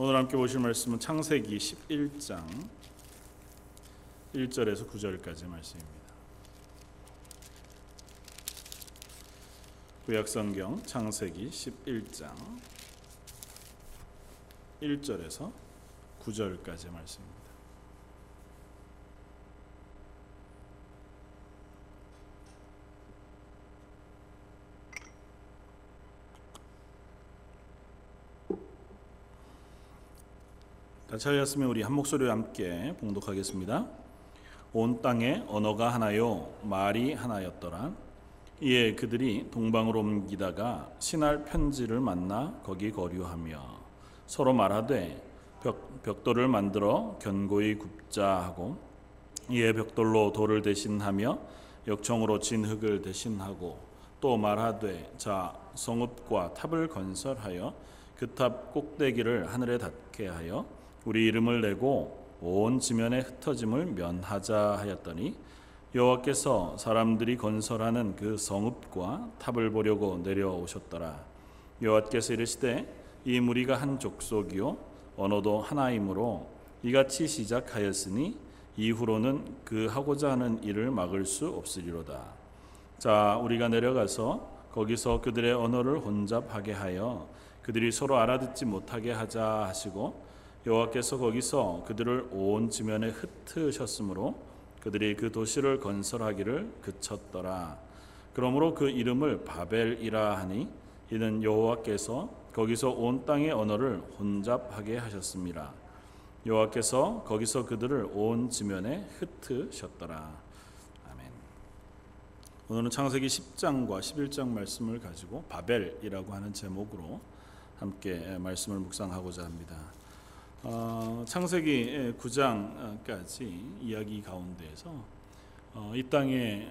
오늘 함께 보실 말씀은 창세기 11장 1절에서 9절까지 말씀입니다. 구약성경 창세기 11장 1절에서 9절까지 말씀입니다. 같이 하였으면 우리 한 목소리와 함께 봉독하겠습니다. 온 땅에 언어가 하나요 말이 하나였더라. 이에 그들이 동방으로 옮기다가 신할 편지를 만나 거기 거류하며 서로 말하되 벽돌을 만들어 견고히 굽자 하고, 이에 벽돌로 돌을 대신하며 역청으로 진흙을 대신하고, 또 말하되 자 성읍과 탑을 건설하여 그 탑 꼭대기를 하늘에 닿게 하여 우리 이름을 내고 온 지면에 흩어짐을 면하자 하였더니, 여호와께서 사람들이 건설하는 그 성읍과 탑을 보려고 내려오셨더라. 여호와께서 이르시되 이 무리가 한 족속이요 언어도 하나이므로 이같이 시작하였으니 이후로는 그 하고자 하는 일을 막을 수 없으리로다. 자 우리가 내려가서 거기서 그들의 언어를 혼잡하게 하여 그들이 서로 알아듣지 못하게 하자 하시고, 여호와께서 거기서 그들을 온 지면에 흩으셨으므로 그들이 그 도시를 건설하기를 그쳤더라. 그러므로 그 이름을 바벨이라 하니 이는 여호와께서 거기서 온 땅의 언어를 혼잡하게 하셨습니다. 여호와께서 거기서 그들을 온 지면에 흩으셨더라. 아멘. 오늘은 창세기 10장과 11장 말씀을 가지고 바벨이라고 하는 제목으로 함께 말씀을 묵상하고자 합니다. 창세기 9장까지 이야기 가운데에서 이 땅에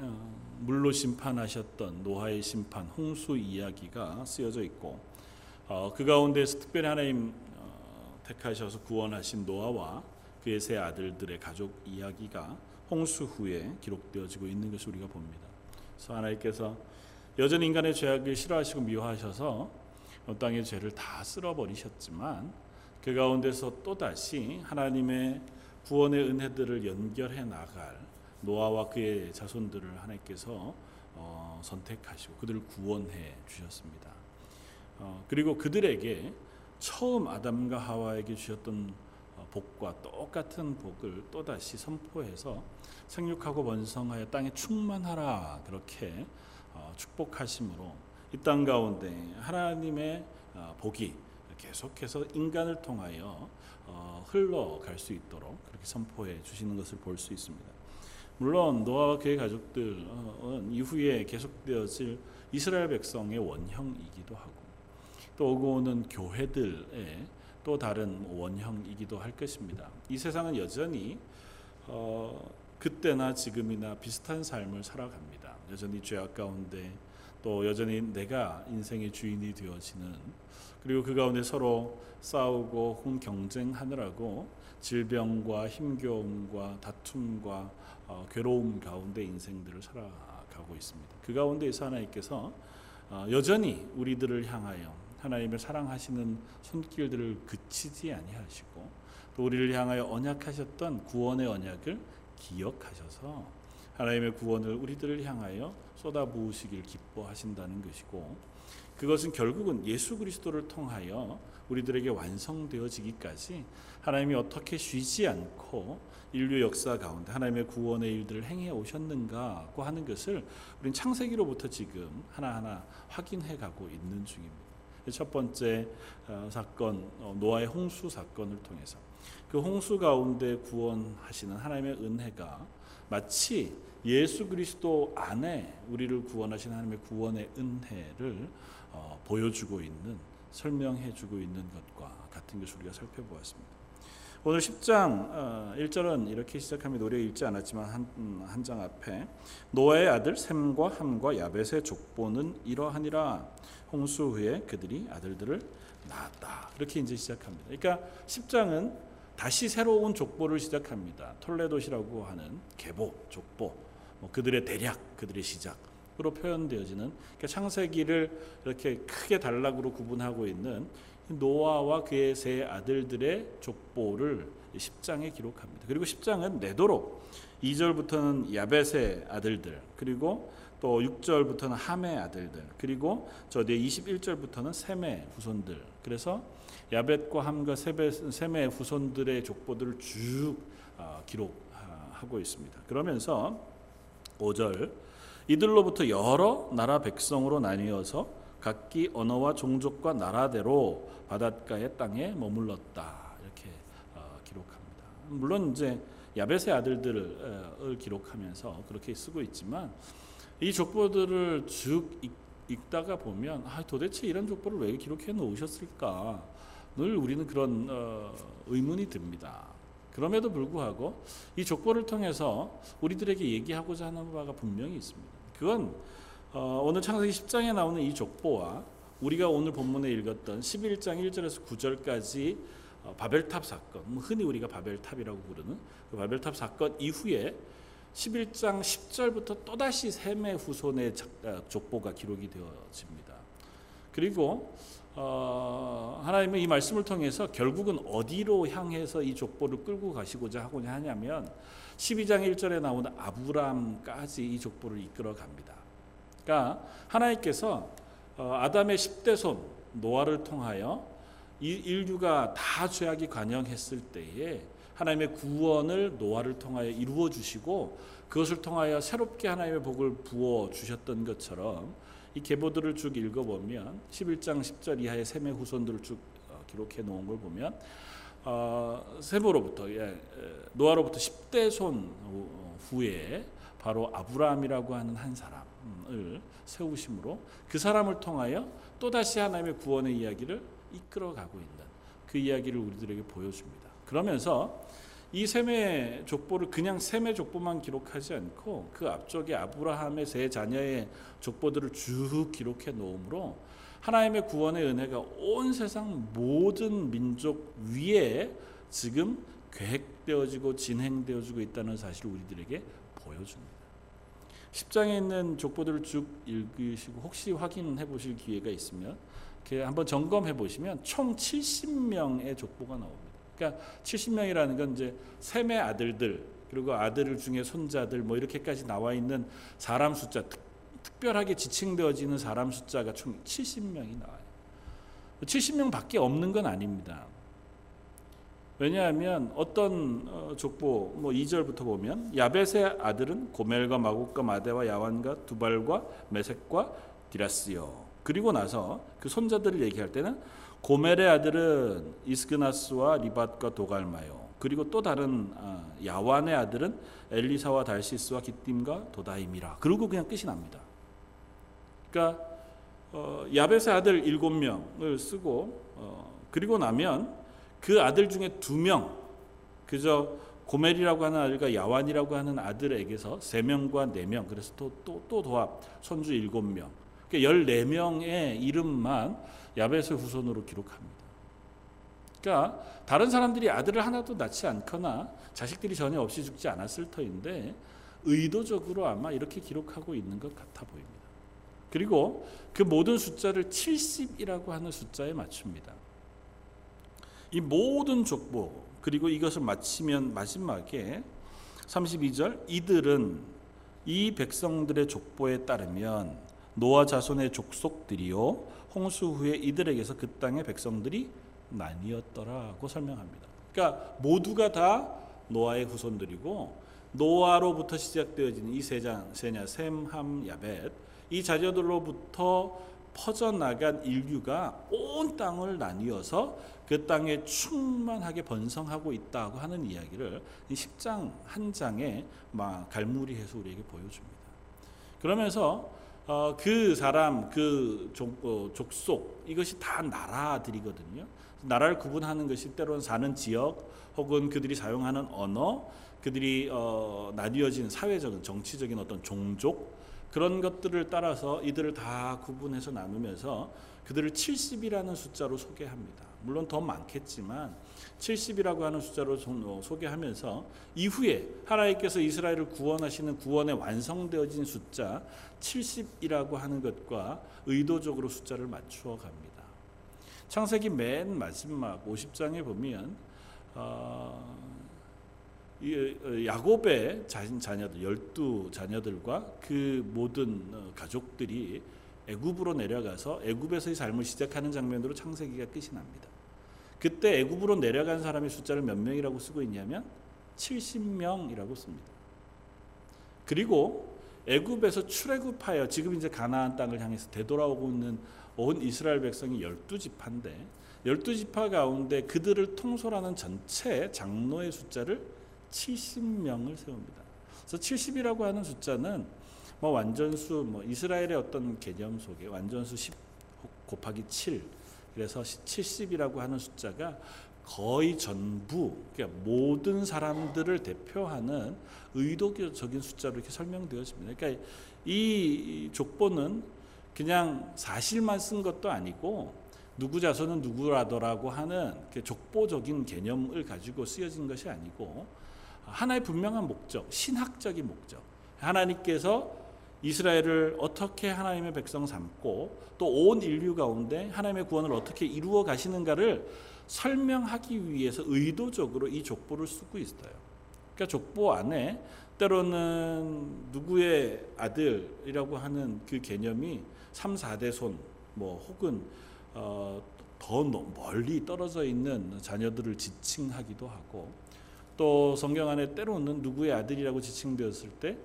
물로 심판하셨던 노아의 심판, 홍수 이야기가 쓰여져 있고, 그 가운데에서 특별히 하나님 택하셔서 구원하신 노아와 그의 세 아들들의 가족 이야기가 홍수 후에 기록되어지고 있는 것을 우리가 봅니다. 그래서 하나님께서 여전히 인간의 죄악을 싫어하시고 미워하셔서 땅의 죄를 다 쓸어버리셨지만, 그 가운데서 또다시 하나님의 구원의 은혜들을 연결해 나갈 노아와 그의 자손들을 하나님께서 선택하시고 그들을 구원해 주셨습니다. 그리고 그들에게 처음 아담과 하와에게 주셨던 복과 똑같은 복을 또다시 선포해서 생육하고 번성하여 땅에 충만하라 그렇게 축복하심으로 이 땅 가운데 하나님의 복이 계속해서 인간을 통하여 흘러갈 수 있도록 그렇게 선포해 주시는 것을 볼 수 있습니다. 물론 노아와 그의 가족들은 이후에 계속되어질 이스라엘 백성의 원형이기도 하고, 또 오고 오는 교회들의 또 다른 원형이기도 할 것입니다. 이 세상은 여전히 그때나 지금이나 비슷한 삶을 살아갑니다. 여전히 죄악 가운데, 또 여전히 내가 인생의 주인이 되어지는, 그리고 그 가운데 서로 싸우고 혹은 경쟁하느라고 질병과 힘겨움과 다툼과 괴로움 가운데 인생들을 살아가고 있습니다. 그 가운데에서 하나님께서 여전히 우리들을 향하여 하나님을 사랑하시는 손길들을 그치지 아니하시고, 또 우리를 향하여 언약하셨던 구원의 언약을 기억하셔서 하나님의 구원을 우리들을 향하여 쏟아부으시길 기뻐하신다는 것이고, 그것은 결국은 예수 그리스도를 통하여 우리들에게 완성되어지기까지 하나님이 어떻게 쉬지 않고 인류 역사 가운데 하나님의 구원의 일들을 행해 오셨는가고 하는 것을 우린 창세기로부터 지금 하나하나 확인해 가고 있는 중입니다. 첫 번째 사건, 노아의 홍수 사건을 통해서 그 홍수 가운데 구원하시는 하나님의 은혜가 마치 예수 그리스도 안에 우리를 구원하신 하나님의 구원의 은혜를 보여주고 있는, 설명해주고 있는 것과 같은 것을 우리가 살펴보았습니다. 오늘 10장 1절은 이렇게 시작합니다. 우리가 읽지 않았지만 한 장 앞에 노아의 아들 셈과 함과 야벳의 족보는 이러하니라, 홍수 후에 그들이 아들들을 낳았다. 이렇게 이제 시작합니다. 그러니까 10장은 다시 새로운 족보를 시작합니다. 톨레도시라고 하는 계보, 족보, 그들의 대략, 그들의 시작으로 표현되어지는, 그러니까 창세기를 이렇게 크게 단락으로 구분하고 있는 노아와 그의 세 아들들의 족보를 10장에 기록합니다. 그리고 10장은 내도록 2절부터는 야벳의 아들들, 그리고 또 6절부터는 함의 아들들, 그리고 저 뒤에 21절부터는 셈의 후손들. 그래서 야벳과 함과 셈의 후손들의 족보들을 쭉 기록하고 있습니다. 그러면서 5절, 이들로부터 여러 나라 백성으로 나뉘어서 각기 언어와 종족과 나라대로 바닷가의 땅에 머물렀다, 이렇게 기록합니다. 물론 이제 야벳의 아들들을 기록하면서 그렇게 쓰고 있지만, 이 족보들을 쭉 읽다가 보면 도대체 이런 족보를 왜 기록해 놓으셨을까, 늘 우리는 그런 의문이 듭니다. 그럼에도 불구하고 이 족보를 통해서 우리들에게 얘기하고자 하는 바가 분명히 있습니다. 그건 오늘 창세기 10장에 나오는 이 족보와 우리가 오늘 본문에 읽었던 11장 1절에서 9절까지 바벨탑 사건, 흔히 우리가 바벨탑이라고 부르는 그 바벨탑 사건 이후에 11장 10절부터 또다시 셈의 후손의 족보가 기록이 되어집니다. 그리고 하나님은 이 말씀을 통해서 결국은 어디로 향해서 이 족보를 끌고 가시고자 하고자 하냐면 12장 1절에 나오는 아브람까지 이 족보를 이끌어 갑니다. 그러니까 하나님께서 아담의 10대 손 노아를 통하여 인류가 다 죄악이 관영했을 때에 하나님의 구원을 노아를 통하여 이루어 주시고, 그것을 통하여 새롭게 하나님의 복을 부어 주셨던 것처럼 이 계보들을 쭉 읽어보면 11장 10절 이하의 셈의 후손들을 쭉 기록해 놓은 걸 보면 셈으로부터 노아로부터 10대 손 후에 바로 아브라함이라고 하는 한 사람을 세우심으로 그 사람을 통하여 또다시 하나님의 구원의 이야기를 이끌어가고 있는 그 이야기를 우리들에게 보여줍니다. 그러면서 이 셈의 족보를 그냥 셈의 족보만 기록하지 않고 그 앞쪽에 아브라함의 세 자녀의 족보들을 쭉 기록해 놓음으로 하나님의 구원의 은혜가 온 세상 모든 민족 위에 지금 계획되어지고 진행되어지고 있다는 사실을 우리들에게 보여줍니다. 10장에 있는 족보들을 쭉 읽으시고 혹시 확인해 보실 기회가 있으면 이렇게 한번 점검해 보시면 총 70명의 족보가 나옵니다. 그러니까 70명이라는 건 이제 셈의 아들들, 그리고 아들 중에 손자들, 뭐 이렇게까지 나와 있는 사람 숫자, 특별하게 지칭되어지는 사람 숫자가 총 70명이 나와요. 70명밖에 없는 건 아닙니다. 왜냐하면 어떤 족보, 뭐 2절부터 보면 야벳의 아들은 고멜과 마곡과 마대와 야완과 두발과 메섹과 디라스요. 그리고 나서 그 손자들을 얘기할 때는 고멜의 아들은 이스그나스와 리밧과 도갈마요. 그리고 또 다른 야완의 아들은 엘리사와 달시스와 깃딤과 도다임이라. 그리고 그냥 끝이 납니다. 그러니까 야벳의 아들 7명을 쓰고 그리고 나면 그 아들 중에 2명, 그저 고멜이라고 하는 아들과 야완이라고 하는 아들에게서 3명과 4명, 그래서 또 도합 손주 7명, 그러니까 14명의 이름만 야벳의 후손으로 기록합니다. 그러니까 다른 사람들이 아들을 하나도 낳지 않거나 자식들이 전혀 없이 죽지 않았을 터인데 의도적으로 아마 이렇게 기록하고 있는 것 같아 보입니다. 그리고 그 모든 숫자를 70이라고 하는 숫자에 맞춥니다. 이 모든 족보, 그리고 이것을 마치면 마지막에 32절, 이들은 이 백성들의 족보에 따르면 노아 자손의 족속들이요 홍수 후에 이들에게서 그 땅의 백성들이 나뉘었더라고 설명합니다. 그러니까 모두가 다 노아의 후손들이고, 노아로부터 시작되어지는 이 세냐, 셈, 함, 야벳, 이 자녀들로부터 퍼져나간 인류가 온 땅을 나뉘어서 그 땅에 충만하게 번성하고 있다고 하는 이야기를 이 10장 한 장에 막 갈무리해서 우리에게 보여줍니다. 그러면서 그 사람, 그 족속, 이것이 다 나라들이거든요. 나라를 구분하는 것이 때로는 사는 지역, 혹은 그들이 사용하는 언어, 그들이 나뉘어진 사회적인, 정치적인 어떤 종족, 그런 것들을 따라서 이들을 다 구분해서 나누면서 그들을 70이라는 숫자로 소개합니다. 물론 더 많겠지만 70이라고 하는 숫자로 소개하면서 이후에 하나님께서 이스라엘을 구원하시는 구원에 완성되어진 숫자 70이라고 하는 것과 의도적으로 숫자를 맞추어 갑니다. 창세기 맨 마지막 50장에 보면 야곱의 자녀들 12자녀들과 그 모든 가족들이 애굽으로 내려가서 애굽에서의 삶을 시작하는 장면으로 창세기가 끝이 납니다. 그때 애굽으로 내려간 사람의 숫자를 몇 명이라고 쓰고 있냐면 70명이라고 씁니다. 그리고 애굽에서 출애굽하여 지금 이제 가나안 땅을 향해서 되돌아오고 있는 온 이스라엘 백성이 12지파인데 12지파 가운데 그들을 통솔하는 전체 장로의 숫자를 70명을 세웁니다. 그래서 70이라고 하는 숫자는 완전수 이스라엘의 어떤 개념 속에 완전수 10 곱하기 7 그래서 70이라고 하는 숫자가 거의 전부 그러니까 모든 사람들을 대표하는 의도적인 숫자로 이렇게 설명되어집니다. 그러니까 이 족보는 그냥 사실만 쓴 것도 아니고 누구 자손은 누구라더라고 하는 족보적인 개념을 가지고 쓰여진 것이 아니고 하나의 분명한 목적, 신학적인 목적. 하나님께서 이스라엘을 어떻게 하나님의 백성 삼고 또 온 인류 가운데 하나님의 구원을 어떻게 이루어 가시는가를 설명하기 위해서 의도적으로 이 족보를 쓰고 있어요. 그러니까 족보 안에 때로는 누구의 아들이라고 하는 그 개념이 3, 4대 손 혹은 더 멀리 떨어져 있는 자녀들을 지칭하기도 하고 또 성경 안에 때로는 누구의 아들이라고 지칭되었을 때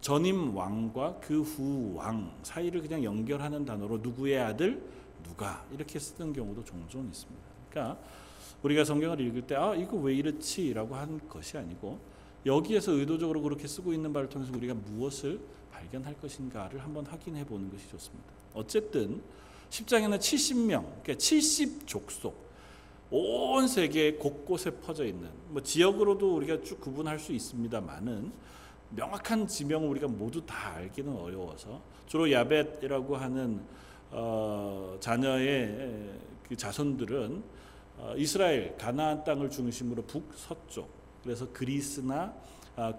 전임 왕과 그 후 왕 사이를 그냥 연결하는 단어로 누구의 아들 누가 이렇게 쓰는 경우도 종종 있습니다. 그러니까 우리가 성경을 읽을 때 이거 왜 이렇지? 라고 하는 것이 아니고 여기에서 의도적으로 그렇게 쓰고 있는 말을 통해서 우리가 무엇을 발견할 것인가를 한번 확인해 보는 것이 좋습니다. 어쨌든 10장에는 70명, 그러니까 70족속 온 세계 곳곳에 퍼져 있는 지역으로도 우리가 쭉 구분할 수 있습니다만은 명확한 지명을 우리가 모두 다 알기는 어려워서 주로 야벳이라고 하는 자녀의 그 자손들은 이스라엘 가나안 땅을 중심으로 북서쪽 그래서 그리스나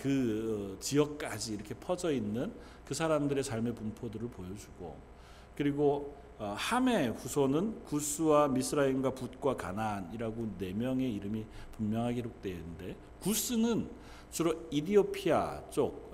그 지역까지 이렇게 퍼져 있는 그 사람들의 삶의 분포들을 보여주고 그리고 함의 후손은 구스와 미스라임과 붓과 가나안이라고 네 명의 이름이 분명하게 기록되어 있는데 구스는 주로 이디오피아 쪽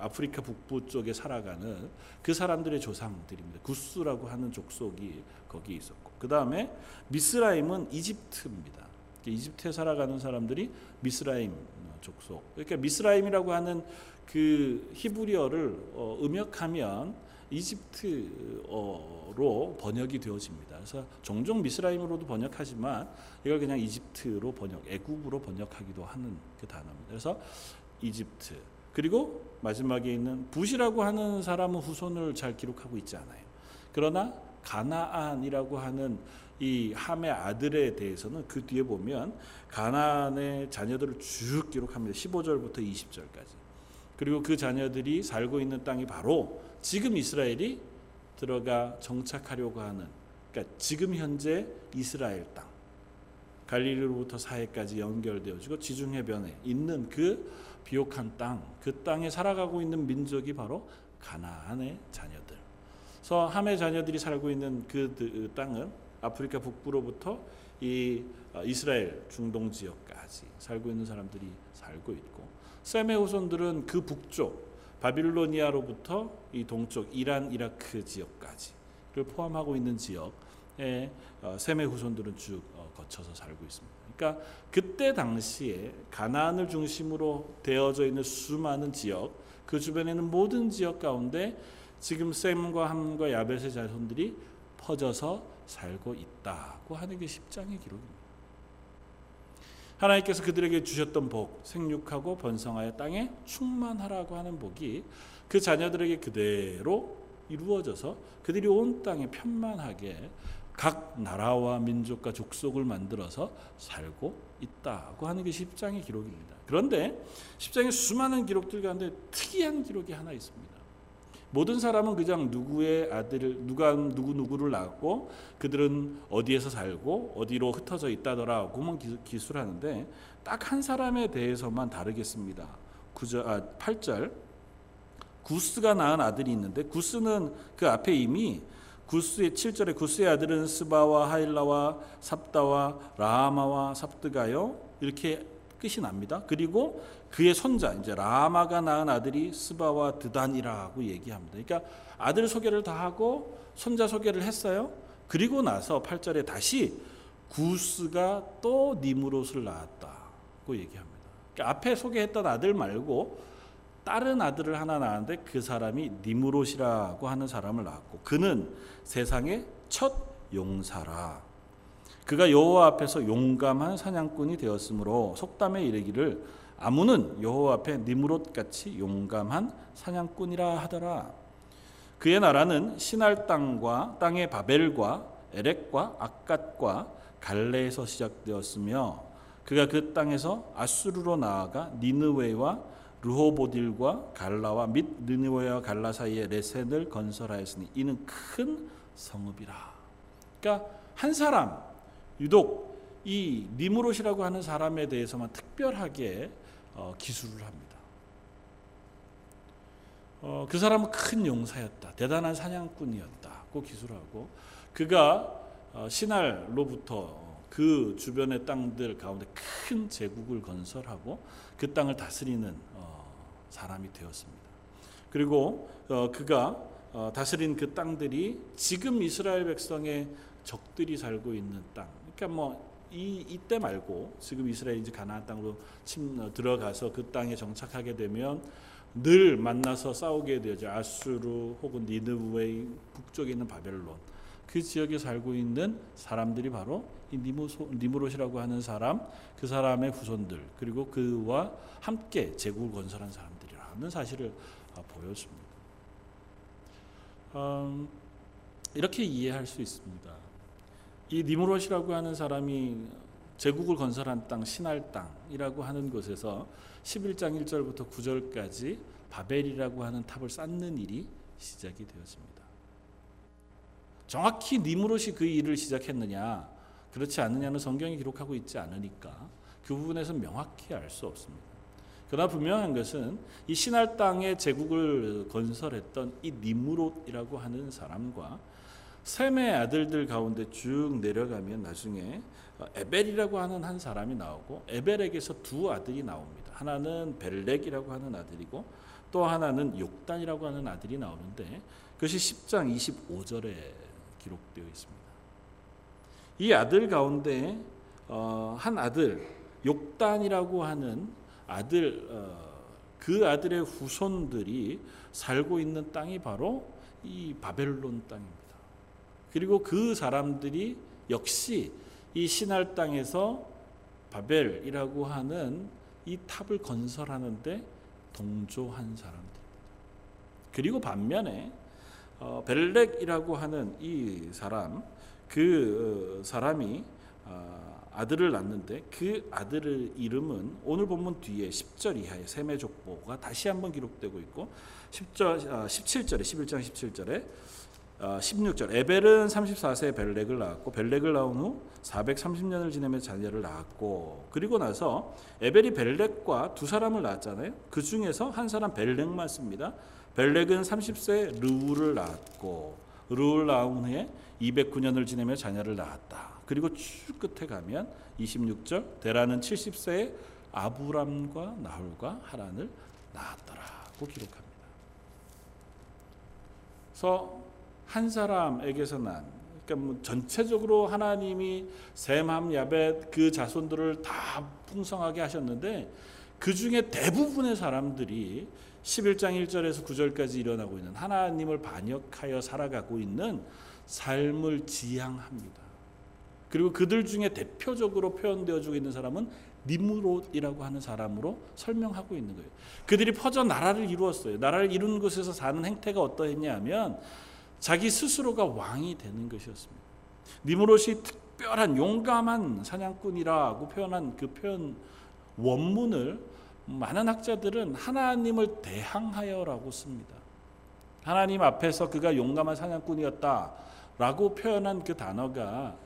아프리카 북부 쪽에 살아가는 그 사람들의 조상들입니다. 구스라고 하는 족속이 거기에 있었고 그 다음에 미스라임은 이집트입니다. 이집트에 살아가는 사람들이 미스라임 족속 그러니까 미스라임이라고 하는 그 히브리어를 음역하면 이집트어로 번역이 되어집니다. 그래서 종종 미스라임으로도 번역하지만 이걸 그냥 이집트로 애굽으로 번역하기도 하는 그 단어입니다. 그래서 이집트 그리고 마지막에 있는 붓이라고 하는 사람은 후손을 잘 기록하고 있지 않아요. 그러나 가나안이라고 하는 이 함의 아들에 대해서는 그 뒤에 보면 가나안의 자녀들을 쭉 기록합니다. 15절부터 20절까지 그리고 그 자녀들이 살고 있는 땅이 바로 지금 이스라엘이 들어가 정착하려고 하는 그러니까 지금 현재 이스라엘 땅 갈릴리로부터 사해까지 연결되어지고 지중해변에 있는 그 비옥한 땅 그 땅에 살아가고 있는 민족이 바로 가나안의 자녀들 그래서 함의 자녀들이 살고 있는 그 땅은 아프리카 북부로부터 이 이스라엘 중동 지역까지 살고 있는 사람들이 살고 있고 셈의 후손들은 그 북쪽 바빌로니아로부터 이 동쪽 이란, 이라크 지역까지를 포함하고 있는 지역에 셈의 후손들은 쭉 거쳐서 살고 있습니다. 그러니까 그때 당시에 가나안을 중심으로 되어져 있는 수많은 지역, 그 주변에는 모든 지역 가운데 지금 셈과 함과 야벳의 자손들이 퍼져서 살고 있다고 하는 게 10장의 기록입니다. 하나님께서 그들에게 주셨던 복, 생육하고 번성하여 땅에 충만하라고 하는 복이 그 자녀들에게 그대로 이루어져서 그들이 온 땅에 편만하게 각 나라와 민족과 족속을 만들어서 살고 있다고 하는 게 10장의 기록입니다. 그런데 10장의 수많은 기록들 가운데 특이한 기록이 하나 있습니다. 모든 사람은 그냥 누구의 아들, 누가 누구를 낳았고 그들은 어디에서 살고 어디로 흩어져 있다더라고만 기술하는데 딱 한 사람에 대해서만 다르겠습니다. 8절 구스가 낳은 아들이 있는데 구스는 그 앞에 이미 구스의 7절에 구스의 아들은 스바와 하일라와 삽다와 라마와 삽드가요. 이렇게 끝이 납니다. 그리고 그의 손자 이제 라마가 낳은 아들이 스바와 드단이라고 얘기합니다. 그러니까 아들 소개를 다 하고 손자 소개를 했어요. 그리고 나서 8절에 다시 구스가 또 니므롯을 낳았다고 얘기합니다. 그러니까 앞에 소개했던 아들 말고 다른 아들을 하나 낳았는데 그 사람이 니므롯이라고 하는 사람을 낳았고 그는 세상의 첫 용사라. 그가 여호와 앞에서 용감한 사냥꾼이 되었으므로 속담에 이르기를 아문은 여호와 앞에 니므롯같이 용감한 사냥꾼이라 하더라. 그의 나라는 시날 땅과 땅의 바벨과 에렉과 악갓과 갈레에서 시작되었으며 그가 그 땅에서 아수르로 나아가 니느웨와 르호보딜과 갈라와 및 니느웨와 갈라 사이에 레센을 건설하였으니 이는 큰 성읍이라. 그러니까 한 사람 유독 이 니므롯이라고 하는 사람에 대해서만 특별하게 기술을 합니다. 그 사람은 큰 용사였다, 대단한 사냥꾼이었다고 기술하고 그가 시날로부터 그 주변의 땅들 가운데 큰 제국을 건설하고 그 땅을 다스리는 사람이 되었습니다. 그리고 그가 다스린 그 땅들이 지금 이스라엘 백성의 적들이 살고 있는 땅, 그러니까 이때 말고 지금 이스라엘이 이제 가나안 땅으로 들어가서 그 땅에 정착하게 되면 늘 만나서 싸우게 되죠. 아수르 혹은 니느웨 북쪽에 있는 바벨론 그 지역에 살고 있는 사람들이 바로 이 니므롯이라고 하는 사람, 그 사람의 후손들 그리고 그와 함께 제국을 건설한 사람들이라는 사실을 보여줍니다. 이렇게 이해할 수 있습니다. 이 니므롯이라고 하는 사람이 제국을 건설한 땅 시날 땅이라고 하는 곳에서 11장 1절부터 9절까지 바벨이라고 하는 탑을 쌓는 일이 시작이 되었습니다. 정확히 니므롯이 그 일을 시작했느냐 그렇지 않느냐는 성경이 기록하고 있지 않으니까 그 부분에서는 명확히 알 수 없습니다. 그러나 분명한 것은 이 시날 땅에 제국을 건설했던 이 니므롯이라고 하는 사람과 셈의 아들들 가운데 쭉 내려가면 나중에 에벨이라고 하는 한 사람이 나오고 에벨에게서 두 아들이 나옵니다. 하나는 벨렉이라고 하는 아들이고 또 하나는 욕단이라고 하는 아들이 나오는데 그것이 10장 25절에 기록되어 있습니다. 이 아들 가운데 한 아들 욕단이라고 하는 아들 그 아들의 후손들이 살고 있는 땅이 바로 이 바벨론 땅입니다. 그리고 그 사람들이 역시 이 시날 땅에서 바벨이라고 하는 이 탑을 건설하는데 동조한 사람들입니다. 그리고 반면에 벨렉이라고 하는 이 사람, 그 사람이 아들을 낳는데 그 아들의 이름은 오늘 본문 뒤에 10절 이하의 셈의 족보가 다시 한번 기록되고 있고 11장 17절에 16절 에벨은 34세에 벨렉을 낳았고 벨렉을 낳은 후 430년을 지내며 자녀를 낳았고 그리고 나서 에벨이 벨렉과 두 사람을 낳았잖아요. 그 중에서 한 사람 벨렉 맞습니다. 벨렉은 30세에 르우를 낳았고 르우를 낳은 후에 209년을 지내며 자녀를 낳았다. 그리고 쭉 끝에 가면 26절 데라는 70세에 아브람과 나홀과 하란을 낳았더라고 기록합니다. 그래서 한 사람에게서 난, 그러니까 전체적으로 하나님이 셈, 함, 야벳 그 자손들을 다 풍성하게 하셨는데 그 중에 대부분의 사람들이 11장 1절에서 9절까지 일어나고 있는 하나님을 반역하여 살아가고 있는 삶을 지향합니다. 그리고 그들 중에 대표적으로 표현되어지고 있는 사람은 니므롯이라고 하는 사람으로 설명하고 있는 거예요. 그들이 퍼져 나라를 이루었어요. 나라를 이룬 곳에서 사는 행태가 어떠했냐 하면 자기 스스로가 왕이 되는 것이었습니다. 니므롯이 특별한 용감한 사냥꾼이라고 표현한 그 표현 원문을 많은 학자들은 하나님을 대항하여라고 씁니다. 하나님 앞에서 그가 용감한 사냥꾼이었다라고 표현한 그 단어가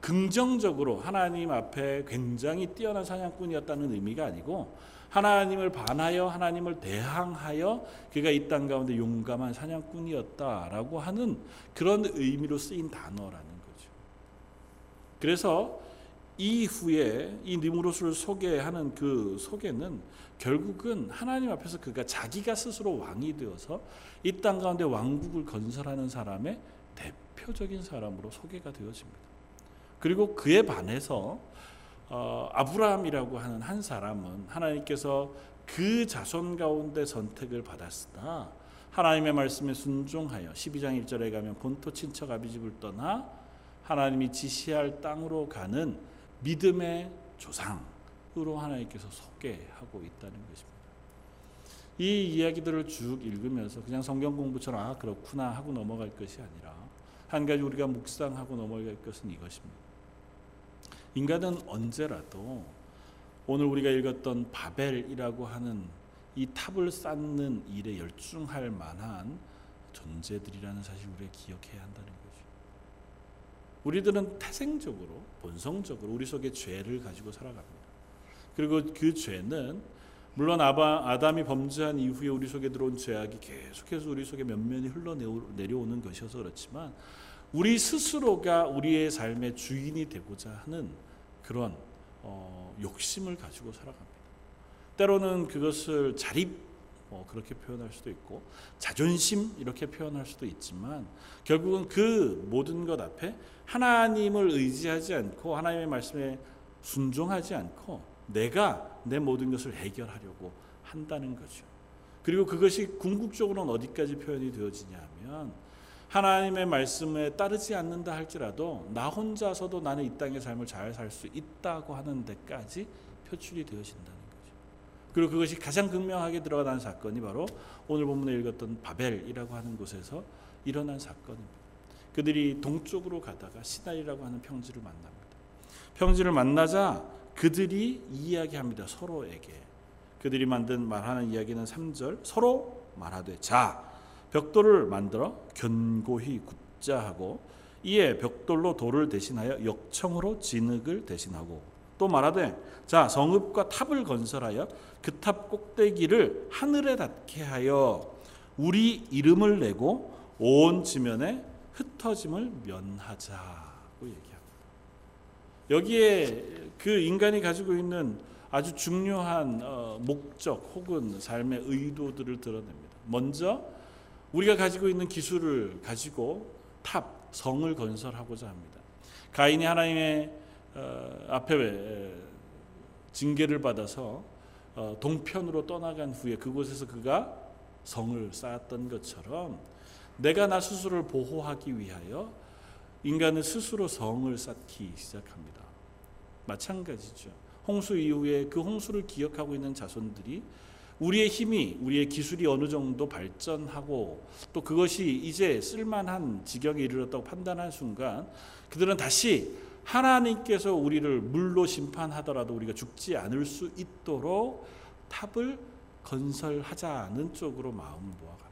긍정적으로 하나님 앞에 굉장히 뛰어난 사냥꾼이었다는 의미가 아니고, 하나님을 반하여 하나님을 대항하여 그가 이 땅 가운데 용감한 사냥꾼이었다라고 하는 그런 의미로 쓰인 단어라는 거죠. 그래서 이후에 이 니므롯을 소개하는 그 소개는 결국은 하나님 앞에서 그가 자기가 스스로 왕이 되어서 이 땅 가운데 왕국을 건설하는 사람의 대표적인 사람으로 소개가 되어집니다. 그리고 그에 반해서 아브라함이라고 하는 한 사람은 하나님께서 그 자손 가운데 선택을 받았으나 하나님의 말씀에 순종하여 12장 1절에 가면 본토 친척 아비집을 떠나 하나님이 지시할 땅으로 가는 믿음의 조상으로 하나님께서 소개하고 있다는 것입니다. 이 이야기들을 쭉 읽으면서 그냥 성경 공부처럼 아 그렇구나 하고 넘어갈 것이 아니라 한 가지 우리가 묵상하고 넘어갈 것은 이것입니다. 인간은 언제라도 오늘 우리가 읽었던 바벨이라고 하는 이 탑을 쌓는 일에 열중할 만한 존재들이라는 사실을 우리가 기억해야 한다는 거죠. 우리들은 태생적으로 본성적으로 우리 속에 죄를 가지고 살아갑니다. 그리고 그 죄는 물론 아담이 범죄한 이후에 우리 속에 들어온 죄악이 계속해서 우리 속에 면면이 흘러내려오는 것이어서 그렇지만 우리 스스로가 우리의 삶의 주인이 되고자 하는 그런 욕심을 가지고 살아갑니다. 때로는 그것을 자립 그렇게 표현할 수도 있고 자존심 이렇게 표현할 수도 있지만 결국은 그 모든 것 앞에 하나님을 의지하지 않고 하나님의 말씀에 순종하지 않고 내가 내 모든 것을 해결하려고 한다는 거죠. 그리고 그것이 궁극적으로는 어디까지 표현이 되어지냐 하면 하나님의 말씀에 따르지 않는다 할지라도 나 혼자서도 나는 이 땅의 삶을 잘 살 수 있다고 하는 데까지 표출이 되어진다는 거죠. 그리고 그것이 가장 극명하게 들어가는 사건이 바로 오늘 본문에 읽었던 바벨이라고 하는 곳에서 일어난 사건입니다. 그들이 동쪽으로 가다가 시나이라고 하는 평지를 만납니다. 평지를 만나자 그들이 이야기합니다. 서로에게. 그들이 말하는 이야기는 3절 서로 말하되 자 벽돌을 만들어 견고히 굽자 하고 이에 벽돌로 돌을 대신하여 역청으로 진흙을 대신하고 또 말하되 자 성읍과 탑을 건설하여 그 탑 꼭대기를 하늘에 닿게 하여 우리 이름을 내고 온 지면에 흩어짐을 면하자고 얘기합니다. 여기에 그 인간이 가지고 있는 아주 중요한 목적 혹은 삶의 의도들을 드러냅니다. 먼저 우리가 가지고 있는 기술을 가지고 탑, 성을 건설하고자 합니다. 가인이 하나님의 앞에 징계를 받아서 동편으로 떠나간 후에 그곳에서 그가 성을 쌓았던 것처럼 내가 나 스스로를 보호하기 위하여 인간은 스스로 성을 쌓기 시작합니다. 마찬가지죠. 홍수 이후에 그 홍수를 기억하고 있는 자손들이 우리의 힘이 우리의 기술이 어느 정도 발전하고 또 그것이 이제 쓸만한 지경에 이르렀다고 판단한 순간 그들은 다시 하나님께서 우리를 물로 심판하더라도 우리가 죽지 않을 수 있도록 탑을 건설하자는 쪽으로 마음을 모아갑니다.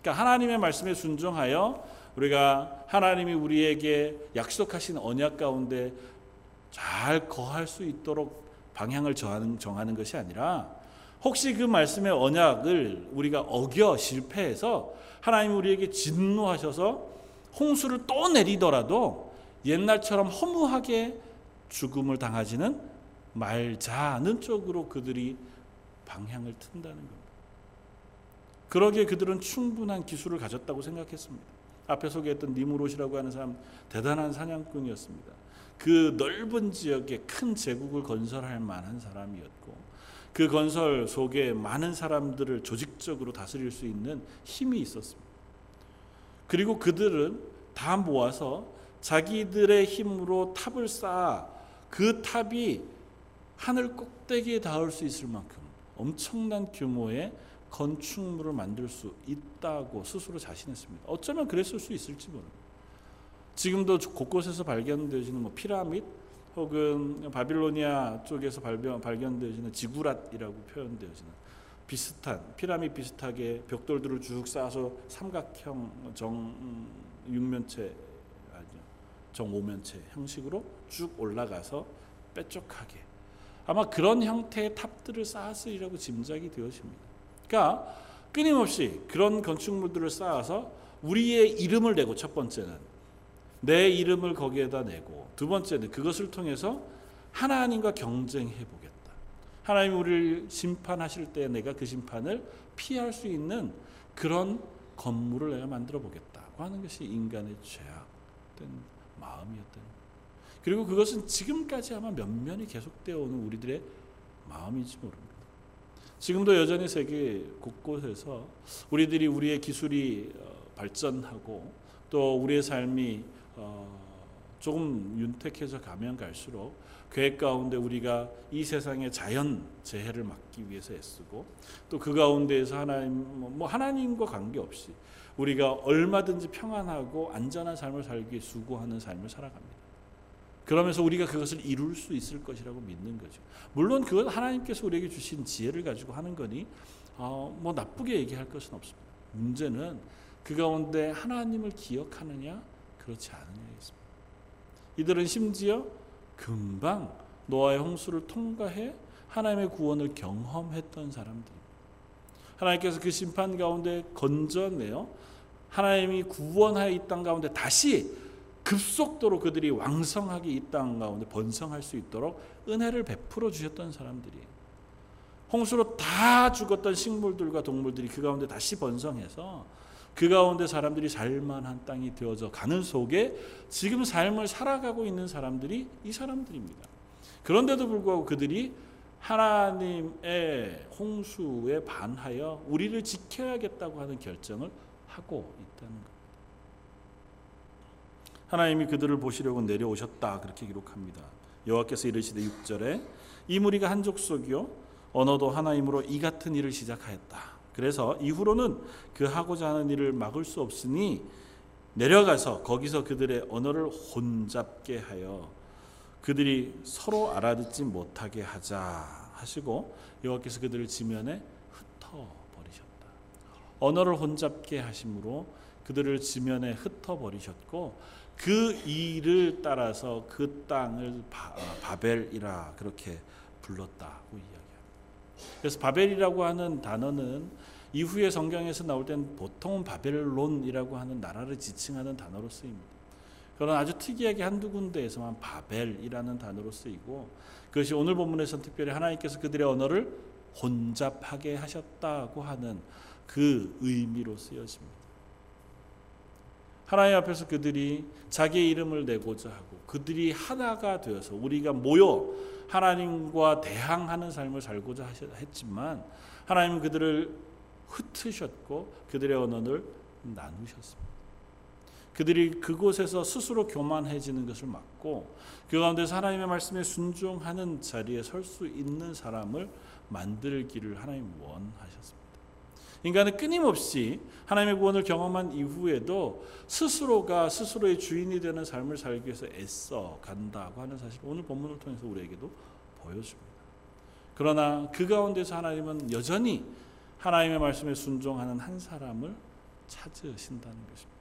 그러니까 하나님의 말씀에 순종하여 우리가 하나님이 우리에게 약속하신 언약 가운데 잘 거할 수 있도록 방향을 정하는 것이 아니라 혹시 그 말씀의 언약을 우리가 어겨 실패해서 하나님이 우리에게 진노하셔서 홍수를 또 내리더라도 옛날처럼 허무하게 죽음을 당하지는 말자는 쪽으로 그들이 방향을 튼다는 겁니다. 그러기에 그들은 충분한 기술을 가졌다고 생각했습니다. 앞에 소개했던 니므롯이라고 하는 사람 대단한 사냥꾼이었습니다. 그 넓은 지역에 큰 제국을 건설할 만한 사람이었고 그 건설 속에 많은 사람들을 조직적으로 다스릴 수 있는 힘이 있었습니다. 그리고 그들은 다 모아서 자기들의 힘으로 탑을 쌓아 그 탑이 하늘 꼭대기에 닿을 수 있을 만큼 엄청난 규모의 건축물을 만들 수 있다고 스스로 자신했습니다. 어쩌면 그랬을 수 있을지 모릅니다. 지금도 곳곳에서 발견되어지는 피라미드 혹은 바빌로니아 쪽에서 발견되어지는 지구랏이라고 표현되어지는 비슷한 피라미드 비슷하게 벽돌들을 쭉 쌓아서 삼각형 육면체 정오면체 형식으로 쭉 올라가서 뾰족하게 아마 그런 형태의 탑들을 쌓았으리라고 짐작이 되어집니다. 그러니까 끊임없이 그런 건축물들을 쌓아서 우리의 이름을 내고, 첫 번째는 내 이름을 거기에다 내고, 두 번째는 그것을 통해서 하나님과 경쟁해 보겠다. 하나님이 우리를 심판하실 때 내가 그 심판을 피할 수 있는 그런 건물을 내가 만들어 보겠다고 하는 것이 인간의 죄악된 마음이었던, 그리고 그것은 지금까지 아마 면면이 계속되어 오는 우리들의 마음인지 모릅니다. 지금도 여전히 세계 곳곳에서 우리들이 우리의 기술이 발전하고 또 우리의 삶이 조금 윤택해져 가면 갈수록 계획 가운데 우리가 이 세상의 자연 재해를 막기 위해서 애쓰고, 또 그 가운데에서 하나님과 관계없이 우리가 얼마든지 평안하고 안전한 삶을 살기 위해 수고하는 삶을 살아갑니다. 그러면서 우리가 그것을 이룰 수 있을 것이라고 믿는 거죠. 물론 그건 하나님께서 우리에게 주신 지혜를 가지고 하는 거니 나쁘게 얘기할 것은 없습니다. 문제는 그 가운데 하나님을 기억하느냐 그렇지 않느냐에 있습니다. 이들은 심지어 금방 노아의 홍수를 통과해 하나님의 구원을 경험했던 사람들입니다. 하나님께서 그 심판 가운데 건져내어 하나님이 구원하여 이 땅 가운데 다시 급속도로 그들이 왕성하게 이 땅 가운데 번성할 수 있도록 은혜를 베풀어 주셨던 사람들이에요. 홍수로 다 죽었던 식물들과 동물들이 그 가운데 다시 번성해서 그 가운데 사람들이 살만한 땅이 되어져 가는 속에 지금 삶을 살아가고 있는 사람들이 이 사람들입니다. 그런데도 불구하고 그들이 하나님의 홍수에 반하여 우리를 지켜야겠다고 하는 결정을 하고 있다는 겁니다. 하나님이 그들을 보시려고 내려오셨다, 그렇게 기록합니다. 여호와께서 이르시되 6절에 이 무리가 한 족속이요 언어도 하나이므로 이 같은 일을 시작하였다. 그래서 이후로는 그 하고자 하는 일을 막을 수 없으니 내려가서 거기서 그들의 언어를 혼잡게 하여 그들이 서로 알아듣지 못하게 하자 하시고 여호와께서 그들을 지면에 흩어버리셨다. 언어를 혼잡게 하심으로 그들을 지면에 흩어버리셨고 그 일을 따라서 그 땅을 바벨이라 그렇게 불렀다고 이야기합니다. 그래서 바벨이라고 하는 단어는 이후에 성경에서 나올 땐 보통 바벨론이라고 하는 나라를 지칭하는 단어로 쓰입니다. 그러나 아주 특이하게 한두 군데에서만 바벨이라는 단어로 쓰이고, 그것이 오늘 본문에서는 특별히 하나님께서 그들의 언어를 혼잡하게 하셨다고 하는 그 의미로 쓰여집니다. 하나님 앞에서 그들이 자기의 이름을 내고자 하고 그들이 하나가 되어서 우리가 모여 하나님과 대항하는 삶을 살고자 했지만 하나님은 그들을 흩으셨고 그들의 언어를 나누셨습니다. 그들이 그곳에서 스스로 교만해지는 것을 막고 그 가운데서 하나님의 말씀에 순종하는 자리에 설 수 있는 사람을 만들기를 하나님 원하셨습니다. 인간은 끊임없이 하나님의 구원을 경험한 이후에도 스스로가 스스로의 주인이 되는 삶을 살기 위해서 애써 간다고 하는 사실을 오늘 본문을 통해서 우리에게도 보여줍니다. 그러나 그 가운데서 하나님은 여전히 하나님의 말씀에 순종하는 한 사람을 찾으신다는 것입니다.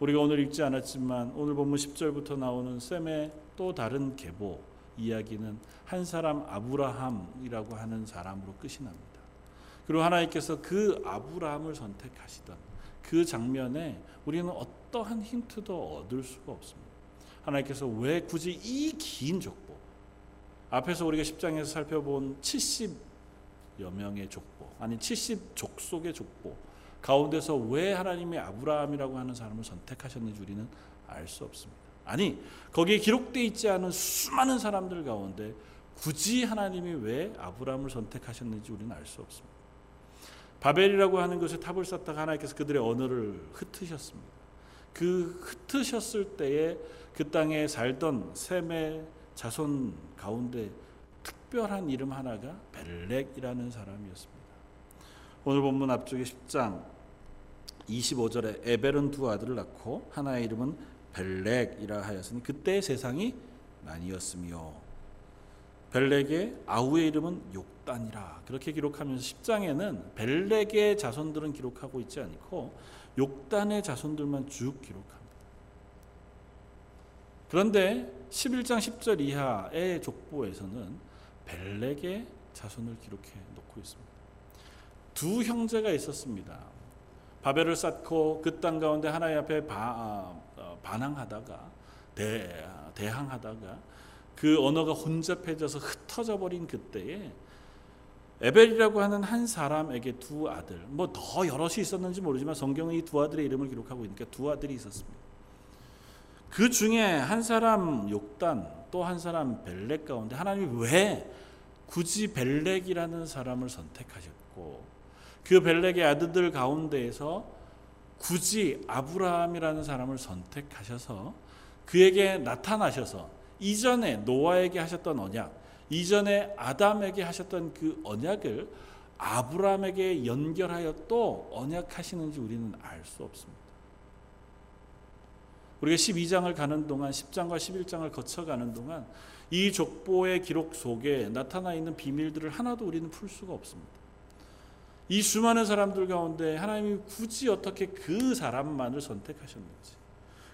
우리가 오늘 읽지 않았지만 오늘 본문 10절부터 나오는 셈의 또 다른 계보 이야기는 한 사람 아브라함이라고 하는 사람으로 끝이 납니다. 그리고 하나님께서 그 아브라함을 선택하시던 그 장면에 우리는 어떠한 힌트도 얻을 수가 없습니다. 하나님께서 왜 굳이 이 긴 족보, 앞에서 우리가 10장에서 살펴본 70여 명의 족보, 아니 70족속의 족보 가운데서 왜 하나님이 아브라함이라고 하는 사람을 선택하셨는지 우리는 알 수 없습니다. 아니 거기에 기록되어 있지 않은 수많은 사람들 가운데 굳이 하나님이 왜 아브라함을 선택하셨는지 우리는 알 수 없습니다. 바벨이라고 하는 것에 탑을 쌓다가 하나님께서 그들의 언어를 흩으셨습니다. 그 흩으셨을 때에 그 땅에 살던 셈의 자손 가운데 특별한 이름 하나가 벨렉이라는 사람이었습니다. 오늘 본문 앞쪽에 10장 25절에 에벨은 두 아들을 낳고 하나의 이름은 벨렉이라 하였으니 그때 세상이 나뉘었으며 벨렉의 아우의 이름은 욕단이라 그렇게 기록하면서 10장에는 벨렉의 자손들은 기록하고 있지 않고 욕단의 자손들만 쭉 기록합니다. 그런데 11장 10절 이하의 족보에서는 벨렉의 자손을 기록해 놓고 있습니다. 두 형제가 있었습니다. 바벨을 쌓고 그 땅 가운데 하나님 앞에 반항하다가 대항하다가 그 언어가 혼잡해져서 흩어져 버린 그때에 에벨이라고 하는 한 사람에게 두 아들, 뭐 더 여럿이 있었는지 모르지만 성경은 이 두 아들의 이름을 기록하고 있으니까 두 아들이 있었습니다. 그 중에 한 사람 욕단, 또 한 사람 벨렉 가운데 하나님이 왜 굳이 벨렉이라는 사람을 선택하셨고 그 벨렉의 아들들 가운데에서 굳이 아브라함이라는 사람을 선택하셔서 그에게 나타나셔서 이전에 노아에게 하셨던 언약, 이전에 아담에게 하셨던 그 언약을 아브라함에게 연결하여 또 언약하시는지 우리는 알 수 없습니다. 우리가 12장을 가는 동안, 10장과 11장을 거쳐가는 동안 이 족보의 기록 속에 나타나 있는 비밀들을 하나도 우리는 풀 수가 없습니다. 이 수많은 사람들 가운데 하나님이 굳이 어떻게 그 사람만을 선택하셨는지,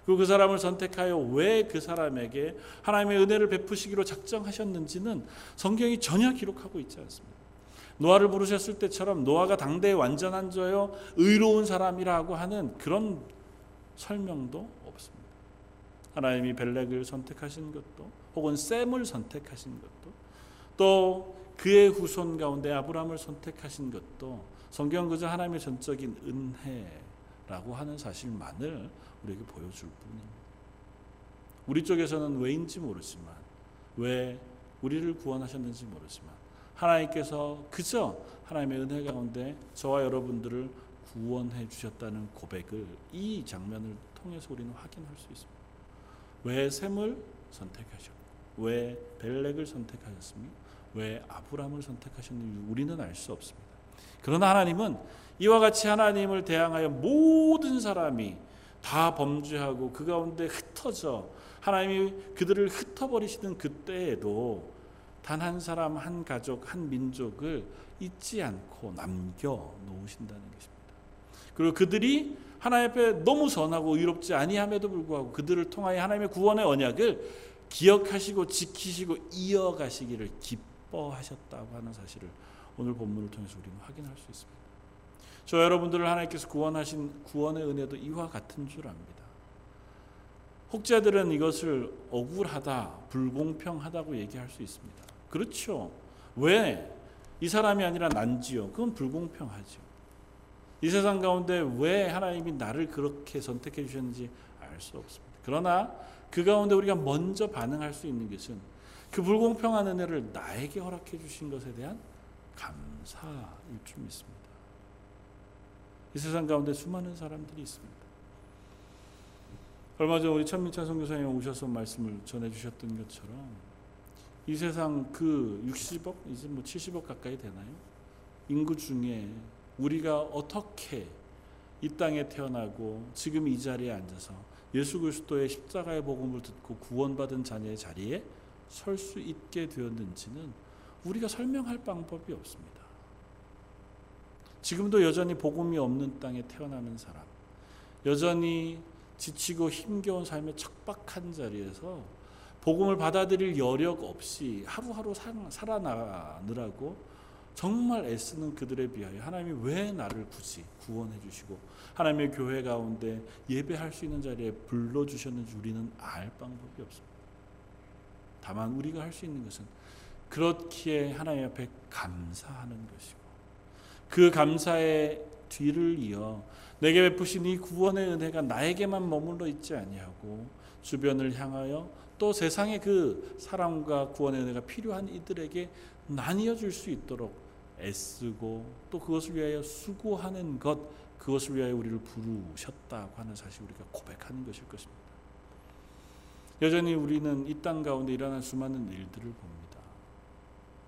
그리고 그 사람을 선택하여 왜 그 사람에게 하나님의 은혜를 베푸시기로 작정하셨는지는 성경이 전혀 기록하고 있지 않습니다. 노아를 부르셨을 때처럼 노아가 당대의 완전한 자여 의로운 사람이라고 하는 그런 설명도 없습니다. 하나님이 벨렉을 선택하신 것도, 혹은 셈을 선택하신 것도, 또 그의 후손 가운데 아브라함을 선택하신 것도 성경은 그저 하나님의 전적인 은혜라고 하는 사실만을 우리에게 보여줄 뿐입니다. 우리 쪽에서는 왜인지 모르지만, 왜 우리를 구원하셨는지 모르지만 하나님께서 그저 하나님의 은혜 가운데 저와 여러분들을 구원해 주셨다는 고백을 이 장면을 통해서 우리는 확인할 수 있습니다. 왜 셈을 선택하셨고, 왜 벨렉을 선택하셨으며, 왜 아브라함을 선택하셨는지 우리는 알 수 없습니다. 그러나 하나님은 이와 같이 하나님을 대항하여 모든 사람이 다 범죄하고 그 가운데 흩어져 하나님이 그들을 흩어버리시는 그때에도 단 한 사람, 한 가족, 한 민족을 잊지 않고 남겨놓으신다는 것입니다. 그리고 그들이 하나님 앞에 너무 선하고 의롭지 아니함에도 불구하고 그들을 통하여 하나님의 구원의 언약을 기억하시고 지키시고 이어가시기를 기뻐하셨다고 하는 사실을 오늘 본문을 통해서 우리는 확인할 수 있습니다. 저 여러분들을 하나님께서 구원하신 구원의 은혜도 이와 같은 줄 압니다. 혹자들은 이것을 억울하다, 불공평하다고 얘기할 수 있습니다. 그렇죠. 왜? 이 사람이 아니라 난지요. 그건 불공평하죠. 이 세상 가운데 왜 하나님이 나를 그렇게 선택해 주셨는지 알 수 없습니다. 그러나 그 가운데 우리가 먼저 반응할 수 있는 것은 그 불공평한 은혜를 나에게 허락해 주신 것에 대한 감사일 줄 믿습니다. 이 세상 가운데 수많은 사람들이 있습니다. 얼마 전 우리 천민찬 선교사님 오셔서 말씀을 전해주셨던 것처럼 이 세상 그 60억, 이제 뭐 70억 가까이 되나요? 인구 중에 우리가 어떻게 이 땅에 태어나고 지금 이 자리에 앉아서 예수 그리스도의 십자가의 복음을 듣고 구원받은 자녀의 자리에 설 수 있게 되었는지는 우리가 설명할 방법이 없습니다. 지금도 여전히 복음이 없는 땅에 태어나는 사람, 여전히 지치고 힘겨운 삶의 척박한 자리에서 복음을 받아들일 여력 없이 하루하루 살아나느라고 정말 애쓰는 그들에 비하여 하나님이 왜 나를 굳이 구원해 주시고 하나님의 교회 가운데 예배할 수 있는 자리에 불러주셨는지 우리는 알 방법이 없습니다. 다만 우리가 할 수 있는 것은 그렇기에 하나님 앞에 감사하는 것이고, 그 감사의 뒤를 이어 내게 베푸신 이 구원의 은혜가 나에게만 머물러 있지 아니하고 주변을 향하여 또 세상의 그 사랑과 구원의 은혜가 필요한 이들에게 나뉘어 줄 수 있도록 애쓰고 또 그것을 위하여 수고하는 것, 그것을 위하여 우리를 부르셨다고 하는 사실, 우리가 고백하는 것일 것입니다. 여전히 우리는 이 땅 가운데 일어난 수많은 일들을 봅니다.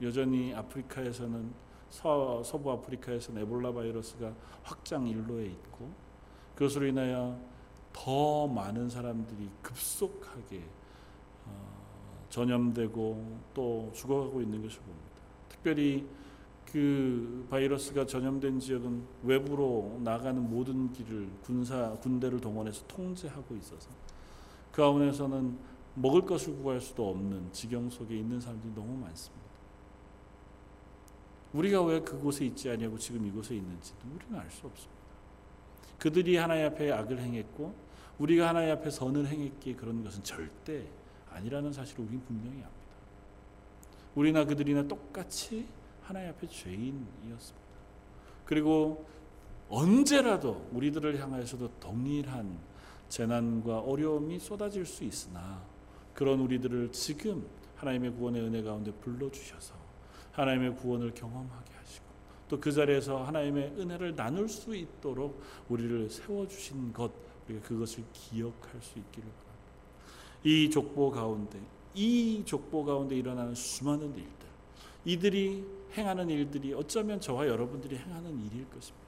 여전히 아프리카에서는 서부 아프리카에서는 에볼라 바이러스가 확장 일로에 있고, 그것으로 인하여 더 많은 사람들이 급속하게 전염되고 또 죽어가고 있는 것을 봅니다. 특별히 그 바이러스가 전염된 지역은 외부로 나가는 모든 길을 군대를 동원해서 통제하고 있어서 그 안에서는 먹을 것을 구할 수도 없는 지경 속에 있는 사람들이 너무 많습니다. 우리가 왜 그곳에 있지 아니하고 지금 이곳에 있는지도 우리는 알 수 없습니다. 그들이 하나님 앞에 악을 행했고 우리가 하나님 앞에 선을 행했기에 그런 것은 절대 아니라는 사실을 우리는 분명히 압니다. 우리나 그들이나 똑같이 하나님 앞에 죄인이었습니다. 그리고 언제라도 우리들을 향하여서도 동일한 재난과 어려움이 쏟아질 수 있으나 그런 우리들을 지금 하나님의 구원의 은혜 가운데 불러주셔서 하나님의 구원을 경험하게 하시고 또 그 자리에서 하나님의 은혜를 나눌 수 있도록 우리를 세워주신 것, 우리가 그것을 기억할 수 있기를 바랍니다. 이 족보 가운데 일어나는 수많은 일들, 이들이 행하는 일들이 어쩌면 저와 여러분들이 행하는 일일 것입니다.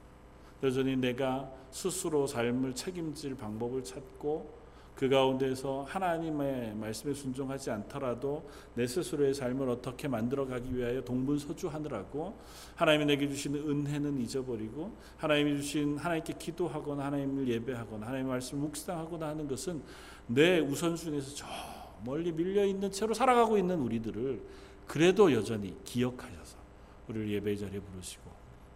여전히 내가 스스로 삶을 책임질 방법을 찾고 그 가운데서 하나님의 말씀에 순종하지 않더라도 내 스스로의 삶을 어떻게 만들어가기 위하여 동분서주하느라고 하나님이 내게 주시는 은혜는 잊어버리고 하나님이 주신 하나님께 기도하거나 하나님을 예배하거나 하나님의 말씀을 묵상하거나 하는 것은 내 우선순위에서 저 멀리 밀려있는 채로 살아가고 있는 우리들을 그래도 여전히 기억하셔서 우리를 예배의 자리에 부르시고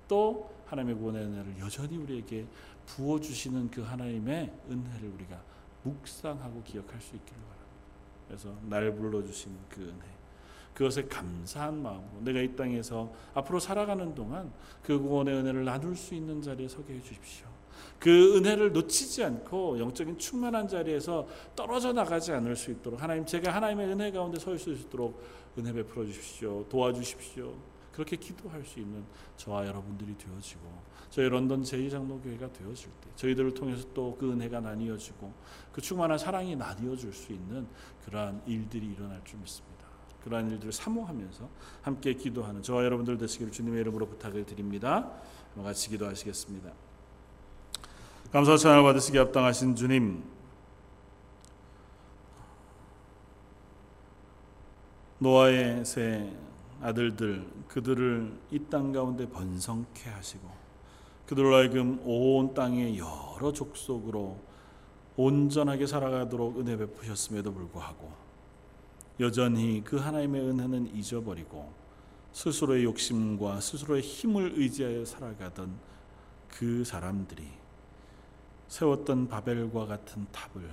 또 하나님의 구원의 은혜를 여전히 우리에게 부어주시는 그 하나님의 은혜를 우리가 묵상하고 기억할 수 있기를 바랍니다. 그래서 날 불러주신 그 은혜, 그것에 감사한 마음으로 내가 이 땅에서 앞으로 살아가는 동안 그 구원의 은혜를 나눌 수 있는 자리에 서게 해주십시오. 그 은혜를 놓치지 않고 영적인 충만한 자리에서 떨어져 나가지 않을 수 있도록 하나님, 제가 하나님의 은혜 가운데 서 있을 수 있도록 은혜 베풀어 주십시오. 도와주십시오. 그렇게 기도할 수 있는 저와 여러분들이 되어지고 저희 런던 제2장로교회가 되어질 때 저희들을 통해서 또 그 은혜가 나뉘어지고 그 충만한 사랑이 나뉘어질 수 있는 그러한 일들이 일어날 줄 믿습니다. 그러한 일들을 사모하면서 함께 기도하는 저와 여러분들 되시기를 주님의 이름으로 부탁을 드립니다. 같이 기도하시겠습니다. 감사와 찬양을 받으시기 합당하신 주님, 노아의 새 아들들, 그들을 이 땅 가운데 번성케 하시고 그들로 하여금 온 땅의 여러 족속으로 온전하게 살아가도록 은혜 베푸셨음에도 불구하고 여전히 그 하나님의 은혜는 잊어버리고 스스로의 욕심과 스스로의 힘을 의지하여 살아가던 그 사람들이 세웠던 바벨과 같은 탑을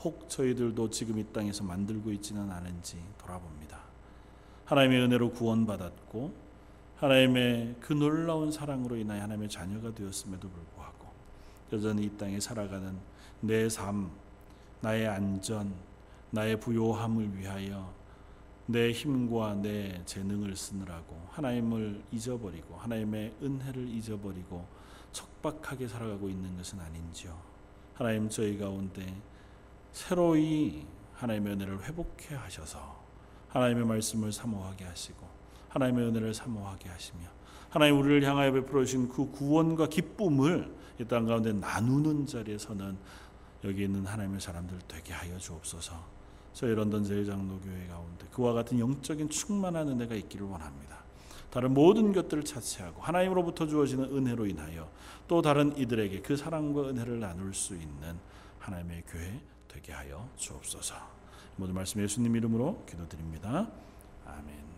혹 저희들도 지금 이 땅에서 만들고 있지는 않은지 돌아봅니다. 하나님의 은혜로 구원받았고 하나님의 그 놀라운 사랑으로 인하여 하나님의 자녀가 되었음에도 불구하고 여전히 이 땅에 살아가는 내 삶, 나의 안전, 나의 부요함을 위하여 내 힘과 내 재능을 쓰느라고 하나님을 잊어버리고 하나님의 은혜를 잊어버리고 척박하게 살아가고 있는 것은 아닌지요. 하나님, 저희 가운데 새로이 하나님의 은혜를 회복케 하셔서 하나님의 말씀을 사모하게 하시고 하나님의 은혜를 사모하게 하시며 하나님 우리를 향하여 베풀어 주신 그 구원과 기쁨을 이 땅 가운데 나누는 자리에서는 여기 있는 하나님의 사람들 되게 하여 주옵소서. 저희 런던 제1장로교회 가운데 그와 같은 영적인 충만한 은혜가 있기를 원합니다. 다른 모든 것들을 차치하고 하나님으로부터 주어지는 은혜로 인하여 또 다른 이들에게 그 사랑과 은혜를 나눌 수 있는 하나님의 교회 되게 하여 주옵소서. 모든 말씀 예수님 이름으로 기도드립니다. 아멘.